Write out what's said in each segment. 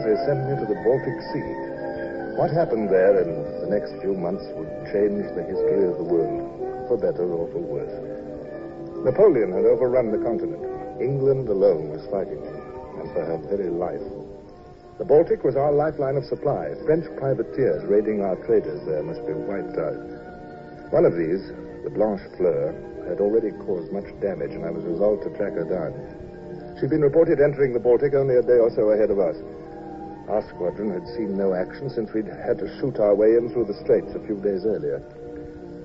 They sent me to the Baltic Sea. What happened there in the next few months would change the history of the world, for better or for worse. Napoleon had overrun the continent. England alone was fighting him, and for her very life. The Baltic was our lifeline of supply. French privateers raiding our traders there must be wiped out. One of these, the Blanche Fleur, had already caused much damage, and I was resolved to track her down. She'd been reported entering the Baltic only a day or so ahead of us. Our squadron had seen no action since we'd had to shoot our way in through the straits a few days earlier.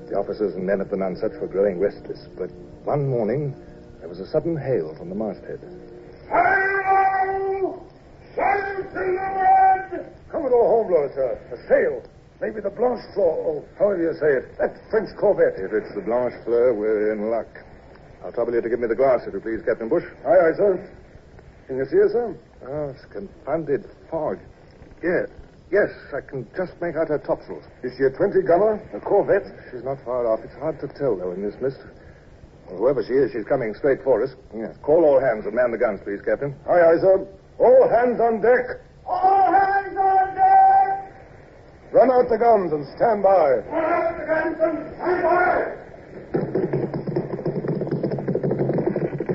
The officers and men of the Nonsuch were growing restless, but one morning there was a sudden hail from the masthead. Sail! Sail to the wind! Commodore Hornblower, sir. A sail. Maybe the Blanche Fleur, or however you say it. That French corvette. If it's the Blanche Fleur, we're in luck. I'll trouble you to give me the glass, if you please, Captain Bush. Aye, aye, sir. Can you see her, sir? Oh, it's confounded fog. Yeah. Yes, I can just make out her topsails. Is she a 20-gunner? A corvette? She's not far off. It's hard to tell, though, in this mist. Well, whoever she is, she's coming straight for us. Yes. Call all hands and man the guns, please, Captain. Aye, aye, sir. All hands on deck. All hands on deck! Run out the guns and stand by. Run out the guns and stand by!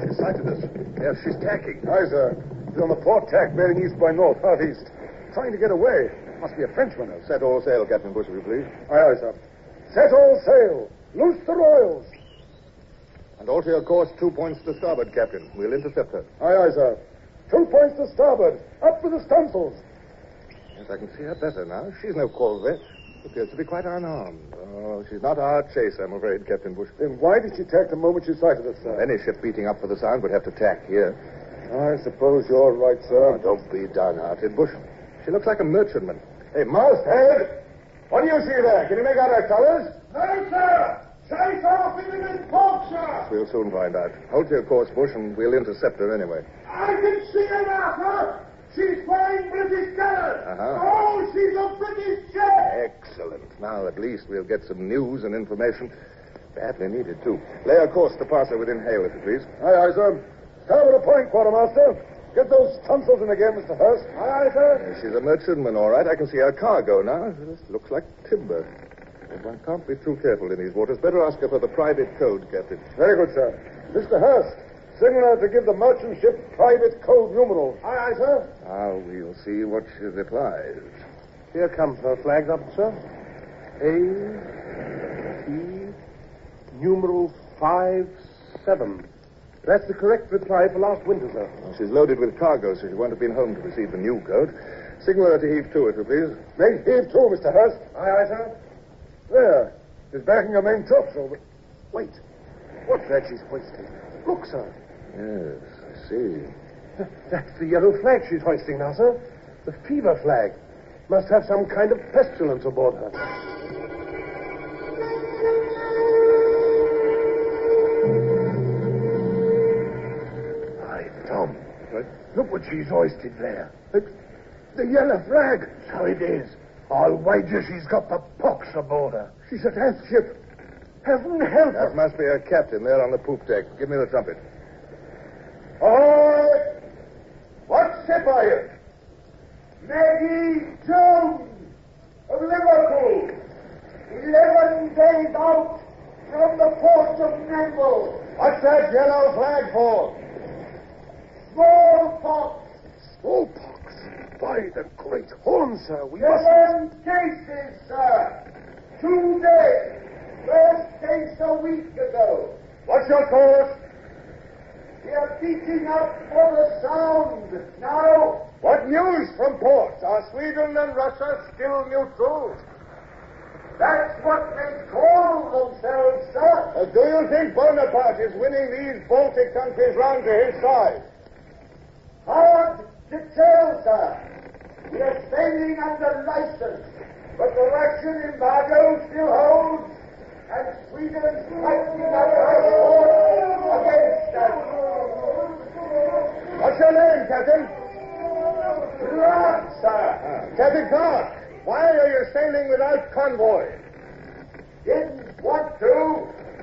She sighted us. Yes, she's tacking. Aye, sir. She's on the port tack, bearing east by north, southeast. Trying to get away. Must be a Frenchman. Set all sail, Captain Bush, if you please. Aye, aye, sir. Set all sail. Loose the royals. And alter your course 2 points to starboard, Captain. We'll intercept her. Aye, aye, sir. 2 points to starboard. Up with the stunsails. Yes, I can see her better now. She's no corvette. Appears to be quite unarmed. Oh, she's not our chase, I'm afraid, Captain Bush. Then why did she tack the moment she sighted us, sir? Any ship beating up for the sound would have to tack here. I suppose you're right, sir. Oh, don't be downhearted, Bush. She looks like a merchantman. Hey, masthead! What do you see there? Can you make out her colors? No, sir! Chase off in the port, sir! We'll soon find out. Hold your course, Bush, and we'll intercept her anyway. I can see her now, sir! She's wearing British colours. Uh-huh. Oh, she's a British jet. Excellent. Now, at least we'll get some news and information. Badly needed, too. Lay a course to Passer within hail, if you please. Aye, aye, sir. Starboard a point, quartermaster. Get those tonsils in again, Mr. Hurst. Aye, aye, sir. She's a merchantman, all right. I can see her cargo now. This looks like timber. But one can't be too careful in these waters. Better ask her for the private code, Captain. Very good, sir. Mr. Hurst, signal her to give the merchant ship private code numeral. Aye, aye, sir. Now we'll see what she replies. Here comes her flags up, sir. A.T. numeral 57. That's the correct reply for last winter, sir. Well, she's loaded with cargo, so she won't have been home to receive the new code. Signal her to heave to, if you please. Make heave to, Mr. Hurst. Aye, aye, sir. There. She's backing her main topsail, but... Wait. What's that she's hoisting? Look, sir. Yes, I see. That's the yellow flag she's hoisting now, sir. The fever flag. Must have some kind of pestilence aboard her. Aye, Tom. What? Look what she's hoisted there. It's the yellow flag. So it is. I'll wager she's got the pox aboard her. She's a death ship. Heaven help her. That must be her captain there on the poop deck. Give me the trumpet. All right. What ship are you? Maggie Jones of Liverpool. 11 days out from the port of Naples. What's that yellow flag for? Smallpox. Smallpox? By the great horn, sir, we must... 7 cases, sir. 2 days. First case a week ago. What's your course? We are beating up for the Sound now. What news from ports? Are Sweden and Russia still neutral? That's what they call themselves, sir. Do you think Bonaparte is winning these Baltic countries round to his side? Hard to tell, sir. We are sailing under license, but the Russian embargo still holds. And Sweden is fighting up her sword against us. What's your name, Captain? Clark, sir. Captain Clark, why are you sailing without convoy? Didn't want to,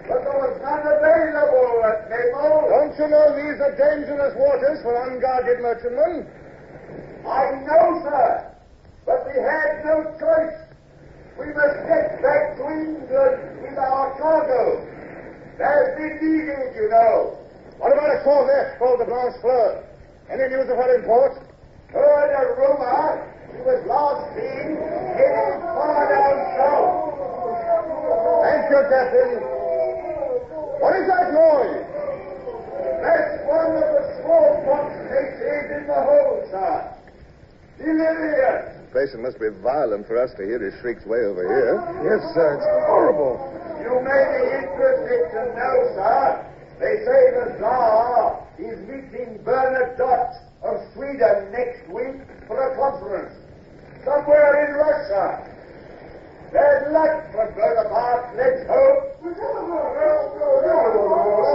but there was none available at Naples. Don't you know these are dangerous waters for unguarded merchantmen? I know, sir, but we had no choice. We must get back to England with our cargo. There's big dealings, you know. What about a corvette called the Blanche Fleur? Any news of her in port? Heard a rumor. She was last seen heading far down south. Thank you, Captain. What is that noise? That's one of the smallpox cases in the hold, sir. Delirious. The patient must be violent for us to hear his shrieks way over here. Yes, sir, it's horrible. You may be interested to know, sir. They say the Tsar is meeting Bernadotte of Sweden next week for a conference. Somewhere in Russia. There's luck for Bonaparte, let's hope.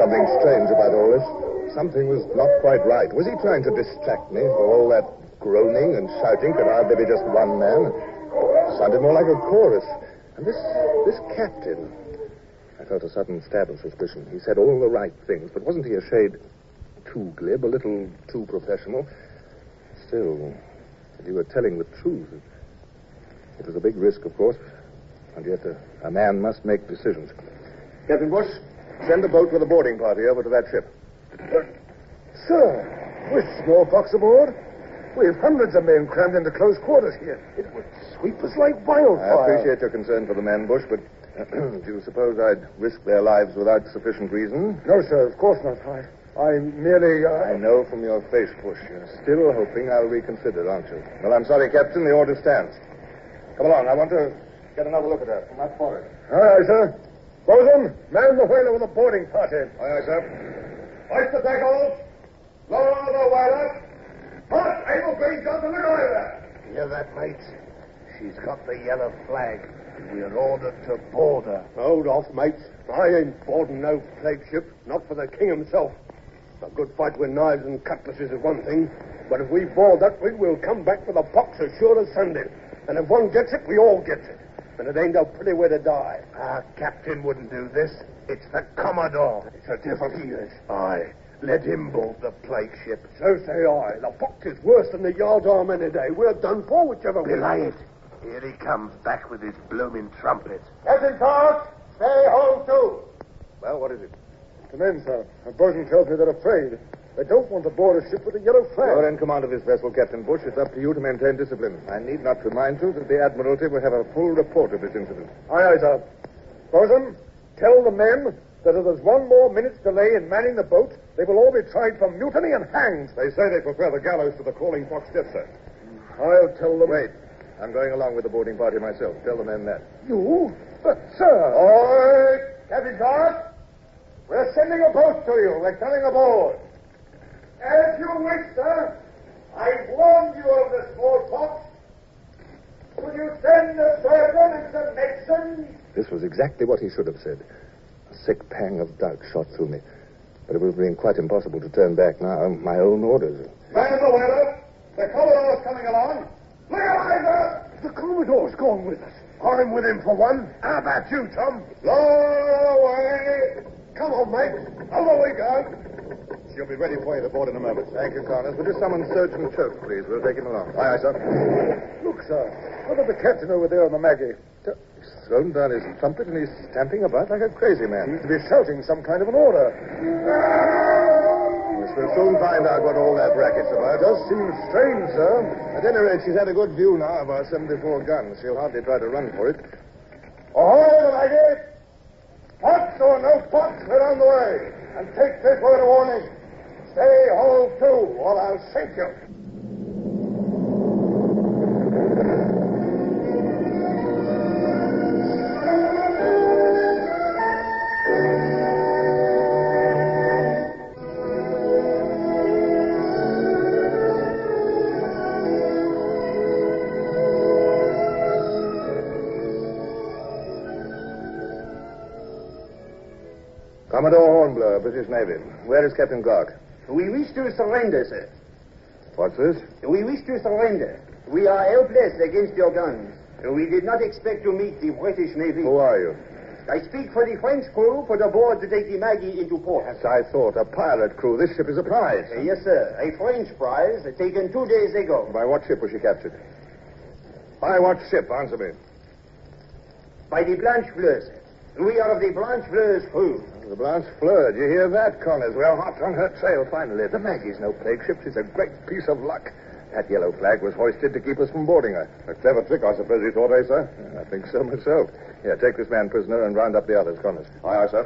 Something strange about all this. Something was not quite right. Was he trying to distract me for all that groaning and shouting could hardly be just one man? It sounded more like a chorus. And this captain... I felt a sudden stab of suspicion. He said all the right things, but wasn't he a shade too glib, a little too professional? Still, if he were telling the truth, it was a big risk, of course. And yet a man must make decisions. Captain Bush, send a boat with a boarding party over to that ship. Sir, with smallpox aboard? We have hundreds of men crammed into close quarters here. It would sweep us like wildfire. I appreciate your concern for the man, Bush, but do you suppose I'd risk their lives without sufficient reason? No, sir, of course not. I merely... I know from your face, Bush. You're still hoping I'll reconsider, aren't you? Well, I'm sorry, Captain. The order stands. Come along. I want to get another look at her from up forward. All right, sir. Bosun, man the whaler with a boarding party. Aye, aye, sir. Hoist the tackles. Lower the whaler. What? Abel Green's got the look over. Hear that, mate? She's got the yellow flag. We're ordered to board her. Hold off, mate. I ain't boarding no flagship, not for the king himself. A good fight with knives and cutlasses is one thing, But if we board that brig, we'll come back for the pox as sure as Sunday. And if one gets it, we all gets it. And it ain't a pretty way to die. Our captain wouldn't do this. It's the Commodore. It's a devil he is. Aye. Let him board the plague ship. So say I. The pox is worse than the yardarm any day. We're done for, whichever way. Belay it. Here he comes back with his bloomin' trumpet. Captain Torch, stay home too. Well, what is it? The men, sir. A bosun tells me they're afraid. They don't want to board a ship with a yellow flag. You're in command of this vessel, Captain Bush. It's up to you to maintain discipline. I need not remind you that the Admiralty will have a full report of this incident. Aye, aye, sir. Bosun, tell the men that if there's one more minute's delay in manning the boat, they will all be tried for mutiny and hanged. They say they prefer the gallows to the crawling fox death, sir. I'll tell them... Wait. I'm going along with the boarding party myself. Tell the men that. You? But, sir... Aye, Captain Torch. We're sending a boat to you. We're coming aboard. As you wish, sir. I warned you of the smallpox. Will you send the servant and the mason? This was exactly what he should have said. A sick pang of doubt shot through me. But it would have been quite impossible to turn back now. My own orders. Man of the weather, the Commodore's coming along. Look out, either! The Commodore's gone with us. I'm with him for one. How about you, Tom? Lower away! Come on, mate. Over we go. She'll be ready for you to board in a moment. Thank you, Connors. Would you summon Surge and Choke, please? We'll take him along. Aye, aye, sir. Look, sir. What of the captain over there on the Maggie? He's thrown down his trumpet and he's stamping about like a crazy man. He seems to be shouting some kind of an order. We shall soon find out what all that racket's about. It does seem strange, sir. At any rate, she's had a good view now of our 74 guns. She'll hardly try to run for it. Ahoy, the Maggie! Pots or no pots, we're on the way. And take this word of warning. Stay home, too, or I'll sink you. Commodore Hornblower, British Navy. Where is Captain Clark? We wish to surrender, sir. What's this? We wish to surrender. We are helpless against your guns. We did not expect to meet the British Navy. Who are you? I speak for the French crew put aboard to take the Maggie into port. Yes, I thought. A pirate crew. This ship is a prize. Yes, sir. A French prize taken 2 days ago. By what ship was she captured? By what ship? Answer me. By the Blanche Fleur, sir. We are of the Blanche Fleur's crew. The Blanche Fleur, do you hear that, Connors? We're hot on her trail, finally. The Maggie's no plague ship. She's a great piece of luck. That yellow flag was hoisted to keep us from boarding her. A clever trick, I suppose you thought, eh, sir? I think so myself. Here, take this man prisoner and round up the others, Connors. Aye, aye, sir.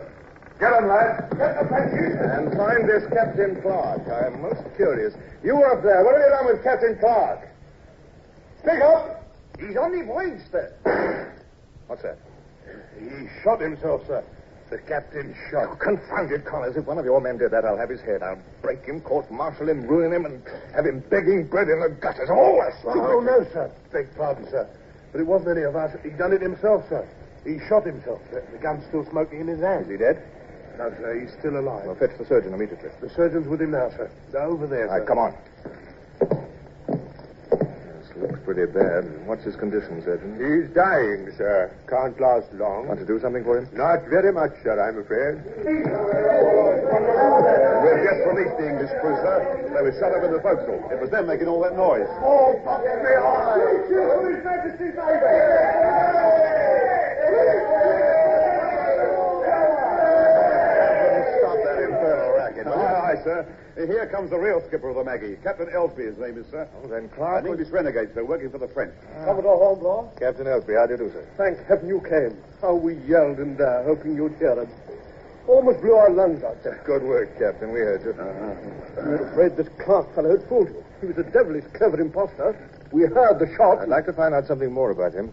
Get on, lad. Get the Maggie's. And find this Captain Clark. I'm most curious. You up there, what have you done with Captain Clark? Speak up. He's on the voyage, sir. What's that? He shot himself, sir. The captain shot. Oh, confound it, Connors. If one of your men did that, I'll have his head. I'll break him, court-martial him, ruin him, and have him begging bread in the gutters. Oh, that's stupid. Oh, no, sir. Beg pardon, sir. But it wasn't any of us. He done it himself, sir. He shot himself. The gun's still smoking in his hand. Is he dead? No, sir. He's still alive. Well, fetch the surgeon immediately. The surgeon's with him now, sir. They're over there, sir. All right, come on. Looks pretty bad. What's his condition, Surgeon? He's dying, sir. Can't last long. Want to do something for him? Not very much, sir, I'm afraid. We've just released the English crew, sir. They were shut up in the forecastle. It was them making all that noise. Oh, fuck me, I! His Majesty's Stop that infernal racket. Aye, aye, sir. Here comes the real skipper of the Maggie. Captain Elphy, his name is, sir. Oh, then Clark. And English renegade, sir, working for the French. Commodore Hornblower? Captain Elphy, how do you do, sir? Thank heaven you came. How we yelled and hoping you'd hear us. Almost blew our lungs out, sir. Good work, Captain. We heard you. We were afraid this Clark fellow had fooled you. He was a devilish clever impostor. We heard the shot. I'd like to find out something more about him.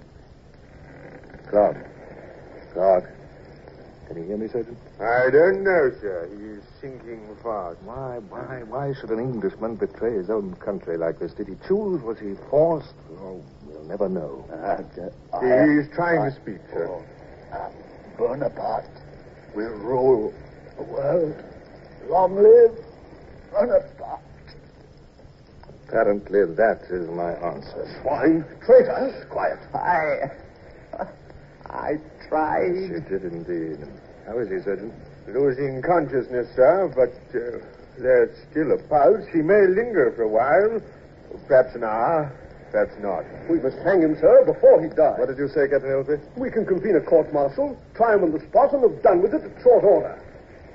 Clark. Clark. Can you hear me, Surgeon? I don't know, sir. He is sinking fast. Why should an Englishman betray his own country like this? Did he choose? Was he forced? Oh, we'll never know. He's trying to speak, sir. Bonaparte will rule the world. Long live Bonaparte. Apparently that is my answer. Swine, traitor, quiet. I tried. Yes, you did indeed. How is he, Sergeant? Losing consciousness, sir, but there's still a pulse. He may linger for a while, perhaps an hour, perhaps not. We must hang him, sir, before he dies. What did you say, Captain Elphy? We can convene a court-martial, try him on the spot, and have done with it at short order.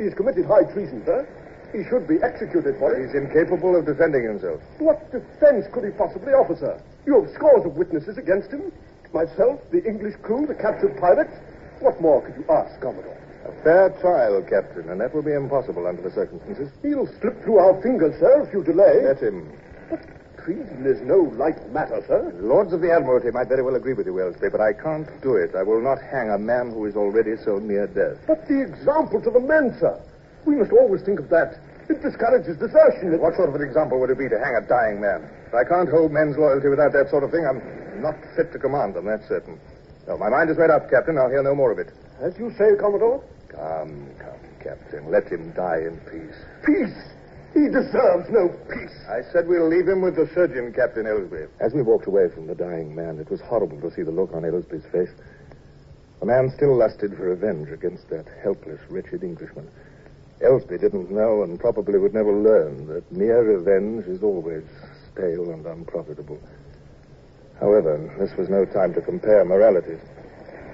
He's committed high treason, sir. He should be executed for it. He's incapable of defending himself. What defense could he possibly offer, sir? You have scores of witnesses against him. Myself, the English crew, the captured pirates. What more could you ask, Commodore? A fair trial, Captain, and that will be impossible under the circumstances. He'll slip through our fingers, sir, if you delay. Let him. But treason is no light matter, sir. Lords of the Admiralty might very well agree with you, Elspeth, but I can't do it. I will not hang a man who is already so near death. But the example to the men, sir. We must always think of that. It discourages desertion. What sort of an example would it be to hang a dying man? If I can't hold men's loyalty without that sort of thing, I'm not fit to command them, that's certain. No, my mind is made up, Captain. I'll hear no more of it. As you say, Commodore? Come, Captain. Let him die in peace. Peace? He deserves no peace. I said we'll leave him with the surgeon, Captain Ellersby. As we walked away from the dying man, it was horrible to see the look on Ellersby's face. The man still lusted for revenge against that helpless, wretched Englishman. Elspeth didn't know and probably would never learn that mere revenge is always stale and unprofitable. However, this was no time to compare moralities.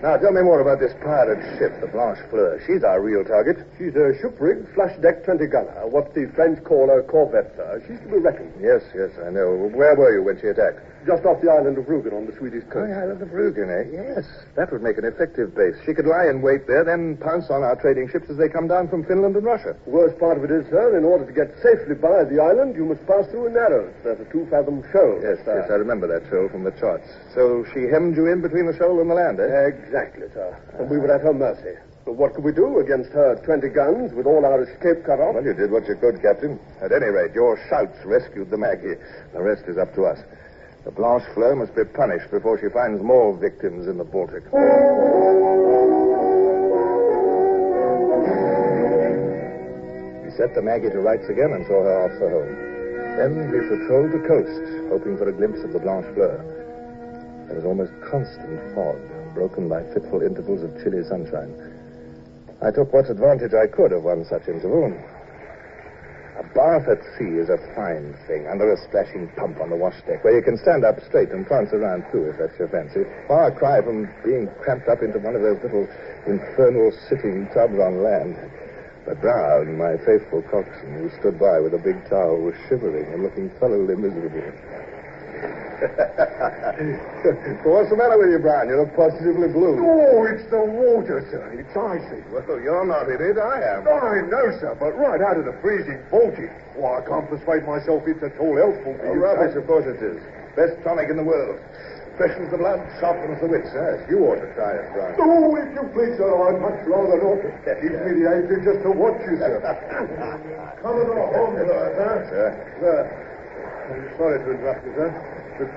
Now, tell me more about this pirate ship, the Blanche Fleur. She's our real target. She's a ship-rigged, flush-deck 20-gunner, what the French call a corvette, sir. She's to be reckoned. Yes, I know. Where were you when she attacked? Just off the island of Rugen on the Swedish coast. The island of Rugen, eh? Yes. That would make an effective base. She could lie in wait there, then pounce on our trading ships as they come down from Finland and Russia. The worst part of it is, sir, in order to get safely by the island, you must pass through a narrow. There's a 2-fathom shoal. Yes, I remember that shoal from the charts. So she hemmed you in between the shoal and the land, eh? Exactly, sir. And we were at her mercy. But what could we do against her 20 guns with all our escape cut off? Well, you did what you could, Captain. At any rate, your shouts rescued the Maggie. The rest is up to us. The Blanche Fleur must be punished before she finds more victims in the Baltic. We set the Maggie to rights again and saw her off for home. Then we patrolled the coast, hoping for a glimpse of the Blanche Fleur. There was almost constant fog, broken by fitful intervals of chilly sunshine. I took what advantage I could of one such interval. A bath at sea is a fine thing, under a splashing pump on the wash deck, where you can stand up straight and prance around too, if that's your fancy. Far cry from being cramped up into one of those little infernal sitting tubs on land. But Brown, my faithful coxswain, who stood by with a big towel, was shivering and looking thoroughly miserable. What's the matter with you, Brown? You look positively blue. Oh, it's the water, sir. It's icy. Well, you're not in it. I am. I know, sir, but right out of the freezing Baltic. Well, I can't persuade myself it's at all helpful for you. Rubbish, of course it is. Best tonic in the world. Freshens the blood, softens the wits. Yes, you ought to try it, Brown. Oh, if you please, sir, I'd much rather not. It gives me the ache just to watch you, sir. Come along, sir. I'm sorry to interrupt you, sir. But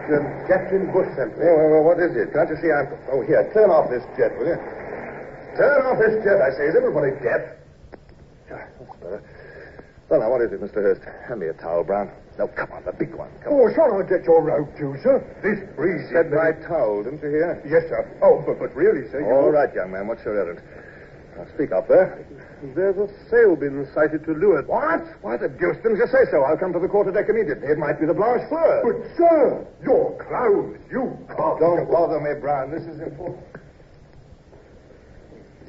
Captain Bush sent me. Oh, what is it? Can't you see I'm... Oh, here, turn off this jet, will you? Turn off this jet, I say. Is everybody deaf? That's better. Well, now, what is it, Mr. Hurst? Hand me a towel, Brown. No, come on, the big one. Come on. Shall I get your robe too, sir? This breeze... You said my towel, didn't you hear? Yes, sir. Oh, but really, sir... All right, young man, what's your errand? Now, speak up there. There's a sail been sighted to leeward. What? Why the deuce didn't you say so? I'll come to the quarter deck immediately. It might be the Blanche Fleur. But, sir, your clothes, you can't... Don't bother me, Brown. This is important.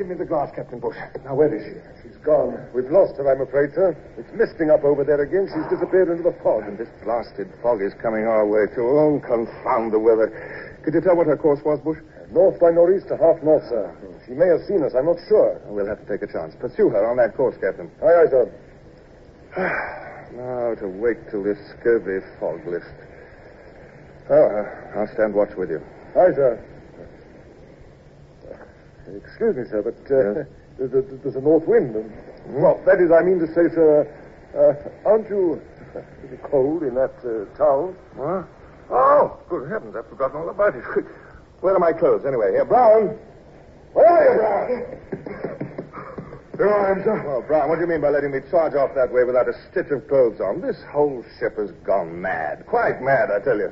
Give me the glass, Captain Bush. Now, where is she? She's gone. We've lost her, I'm afraid, sir. It's misting up over there again. She's disappeared into the fog. And this blasted fog is coming our way, too. Oh, confound the weather. Could you tell what her course was, Bush? North by northeast to half north, sir. She may have seen us, I'm not sure. We'll have to take a chance. Pursue her on that course, Captain. Aye, aye, sir. Now to wait till this scurvy fog lifts. I'll stand watch with you. Aye, sir. Excuse me, sir, but yes? There's a north wind. Well, that is, I mean to say, sir, aren't you cold in that towel? What? Oh, good heavens, I've forgotten all about it. Where are my clothes, anyway? Here, Brown! Where are you, Brown? Oh, I'm sorry. Well, Brown, what do you mean by letting me charge off that way without a stitch of clothes on? This whole ship has gone mad. Quite mad, I tell you.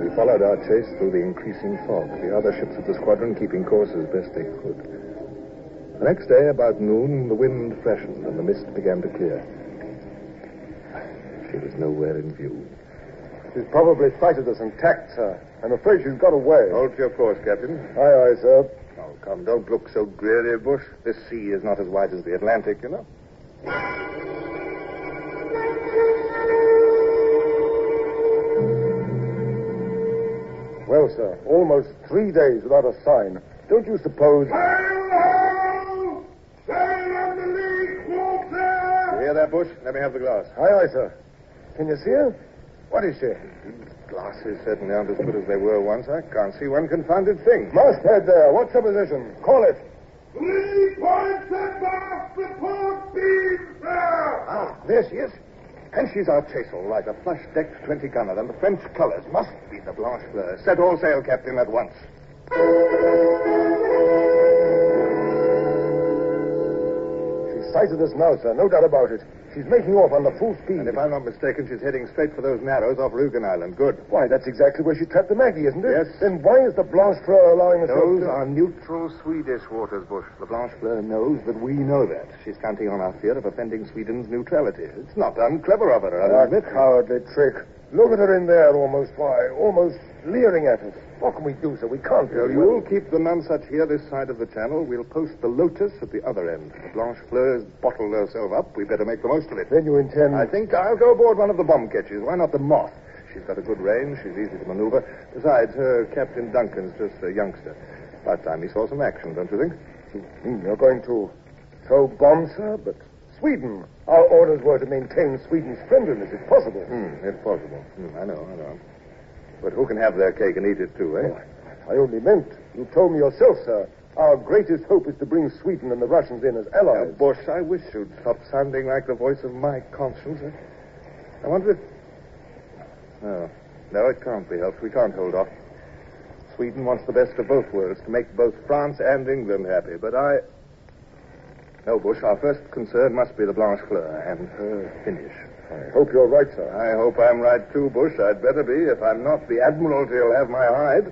We followed our chase through the increasing fog, the other ships of the squadron keeping course as best they could. The next day, about noon, the wind freshened and the mist began to clear. She was nowhere in view. She's probably sighted us and tacked, sir. I'm afraid she's got away. Hold to your course, Captain. Aye, aye, sir. Oh, come, don't look so dreary, Bush. This sea is not as wide as the Atlantic, you know. Well, sir, almost 3 days without a sign. Don't you suppose... Sail ho! Sail on the lee, smoke there! You hear that, Bush? Let me have the glass. Aye, aye, sir. Can you see her? What is she? Glasses certainly aren't as good as they were once. I can't see one confounded thing. Masthead there. What's her position? Call it. 3 points above the port beam there. Ah, there she is. And she's our chassel, like a flush-decked 20-gunner, and the French colors must be the Blanche Fleur. Set all sail, Captain, at once. She's sighted us now, sir. No doubt about it. She's making off on the full speed. And if I'm not mistaken, she's heading straight for those narrows off Rugen Island. Good. Why, that's exactly where she trapped the Maggie, isn't it? Yes. Then why is the Blanche Fleur allowing us to... Those are neutral Swedish waters, Bush. The Blanche Fleur knows that we know that. She's counting on our fear of offending Sweden's neutrality. It's not unclever of her, I'll admit. A cowardly trick. Look at her in there, almost. Why, almost leering at us. What can we do, sir? We can't do it. You'll keep the Nonsuch here this side of the channel. We'll post the Lotus at the other end. The Blanche Fleur's bottled herself up. We better make the most of it. Then you intend... I think I'll go aboard one of the bomb ketches. Why not the Moth? She's got a good range. She's easy to maneuver. Besides, her Captain Duncan's just a youngster. About time he saw some action, don't you think? You're going to throw bombs, sir? But Sweden. Our orders were to maintain Sweden's friendliness, if possible. If possible. I know. But who can have their cake and eat it too, eh? Oh, I only meant, you told me yourself, sir, our greatest hope is to bring Sweden and the Russians in as allies. Now, Bush, I wish you'd stop sounding like the voice of my conscience. I wonder if... No, it can't be helped. We can't hold off. Sweden wants the best of both worlds, to make both France and England happy. But I... No, Bush, our first concern must be the Blanche Fleur and her finish. I hope you're right, sir. I hope I'm right, too, Bush. I'd better be. If I'm not, the Admiralty will have my hide.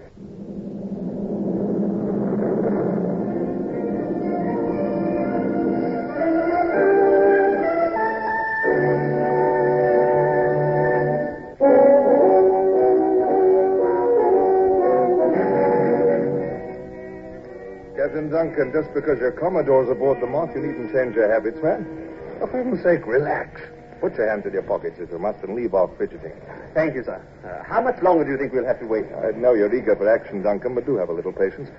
Captain Duncan, just because your Commodore's aboard the Moth, you needn't change your habits, man. For heaven's sake, relax. Put your hands in your pockets, if you must, and leave off fidgeting. Thank you, sir. How much longer do you think we'll have to wait? I know you're eager for action, Duncan, but do have a little patience.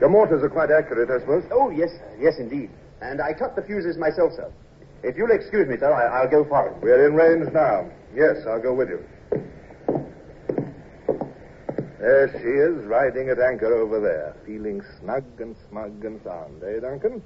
Your mortars are quite accurate, I suppose. Oh, yes, sir. Yes, indeed. And I cut the fuses myself, sir. If you'll excuse me, sir, I'll go for it. We're in range now. Yes, I'll go with you. There she is, riding at anchor over there, feeling snug and smug and sound, eh, Duncan?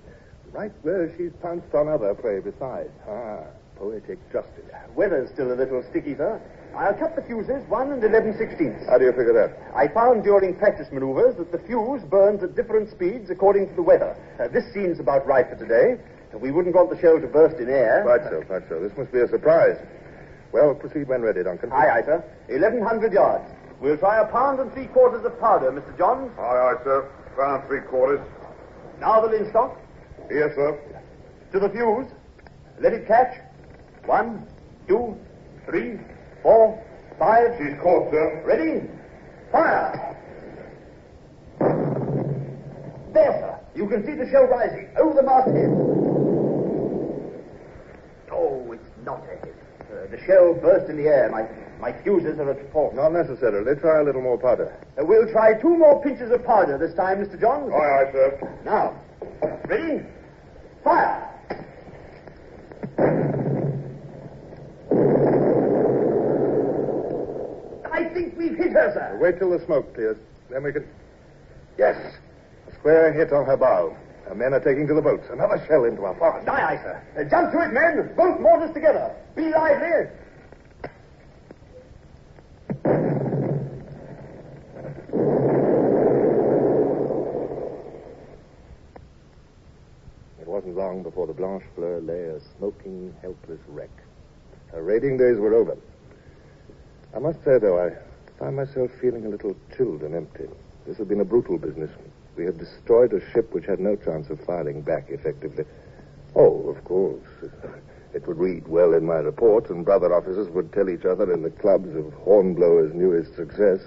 Right where she's pounced on other prey besides. Ah. Poetic justice. Weather's still a little sticky, sir. I'll cut the fuses 1 and 11/16. How do you figure that? I found during practice maneuvers that the fuse burns at different speeds according to the weather. This seems about right for today. We wouldn't want the shell to burst in air. Quite so. This must be a surprise. Well, proceed when ready, Duncan. Aye, aye, sir. 1,100 yards. We'll try 1.75 pounds of powder, Mr. Johns. Aye, aye, sir. 1.75 pounds. Now the linstock. Yes, sir. To the fuse. Let it catch. 1, 2, 3, 4, 5. She's caught, sir. Ready? Fire! There, sir. You can see the shell rising over the masthead. Oh, it's not a hit. The shell burst in the air. My fuses are at fault. Not necessarily. Try a little more powder. We'll try 2 more pinches of powder this time, Mr. Johns. Aye, aye, sir. Now, ready? Fire! We've hit her, sir. Wait till the smoke clears. Then we can... Yes. A square hit on her bow. Her men are taking to the boats. Another shell into our forward. Aye, aye, sir. Jump to it, men. Both mortars together. Be lively. long before the Blanche Fleur lay a smoking, helpless wreck. Her raiding days were over. I must say, though, I find myself feeling a little chilled and empty. This had been a brutal business. We had destroyed a ship which had no chance of filing back effectively. Oh, of course. It would read well in my report, and brother officers would tell each other in the clubs of Hornblower's newest success.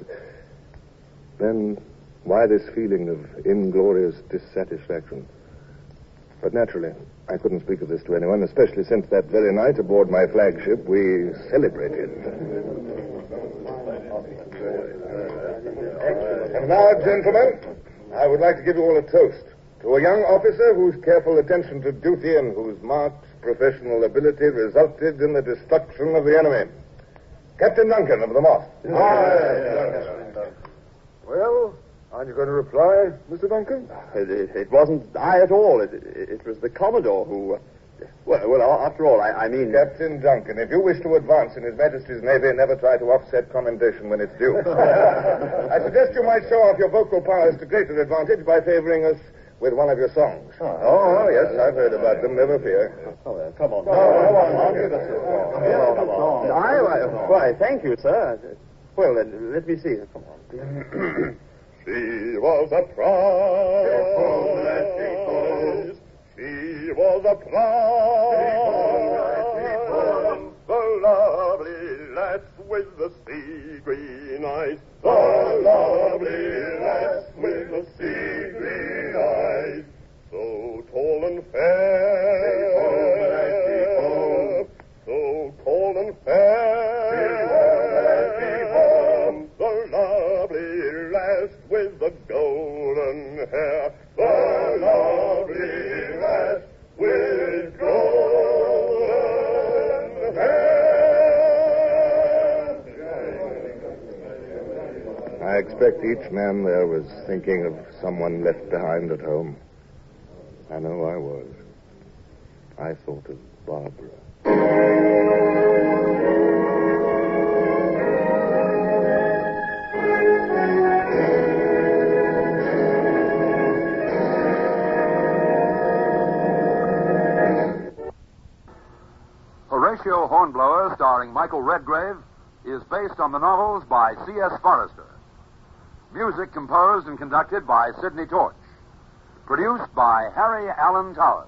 Then why this feeling of inglorious dissatisfaction? But naturally, I couldn't speak of this to anyone, especially since that very night aboard my flagship we celebrated. And now, gentlemen, I would like to give you all a toast to a young officer whose careful attention to duty and whose marked professional ability resulted in the destruction of the enemy. Captain Duncan of the Moth. Well, aren't you going to reply, Mr. Duncan? It wasn't I at all. It was the Commodore who... Well, after all, I mean... Captain Duncan, if you wish to advance in His Majesty's Navy, never try to offset commendation when it's due. I suggest you might show off your vocal powers to greater advantage by favoring us with one of your songs. Oh, yes, I've heard about them, never fear. Oh, well, come on. Come on. Why, thank you, sir. Well, then, let me see. Come on. She was a prize. She was a prize. The lovely lass with the sea green eyes. The lovely lass with the sea green eyes. So tall and fair. So tall and fair. The lovely lass with the golden hair. The lovely lass with golden hair. I expect each man there was thinking of someone left behind at home. I know I was. I thought of Barbara. Horatio Hornblower, starring Michael Redgrave, is based on the novels by C.S. Forester. Music composed and conducted by Sydney Torch. Produced by Harry Allen Towers.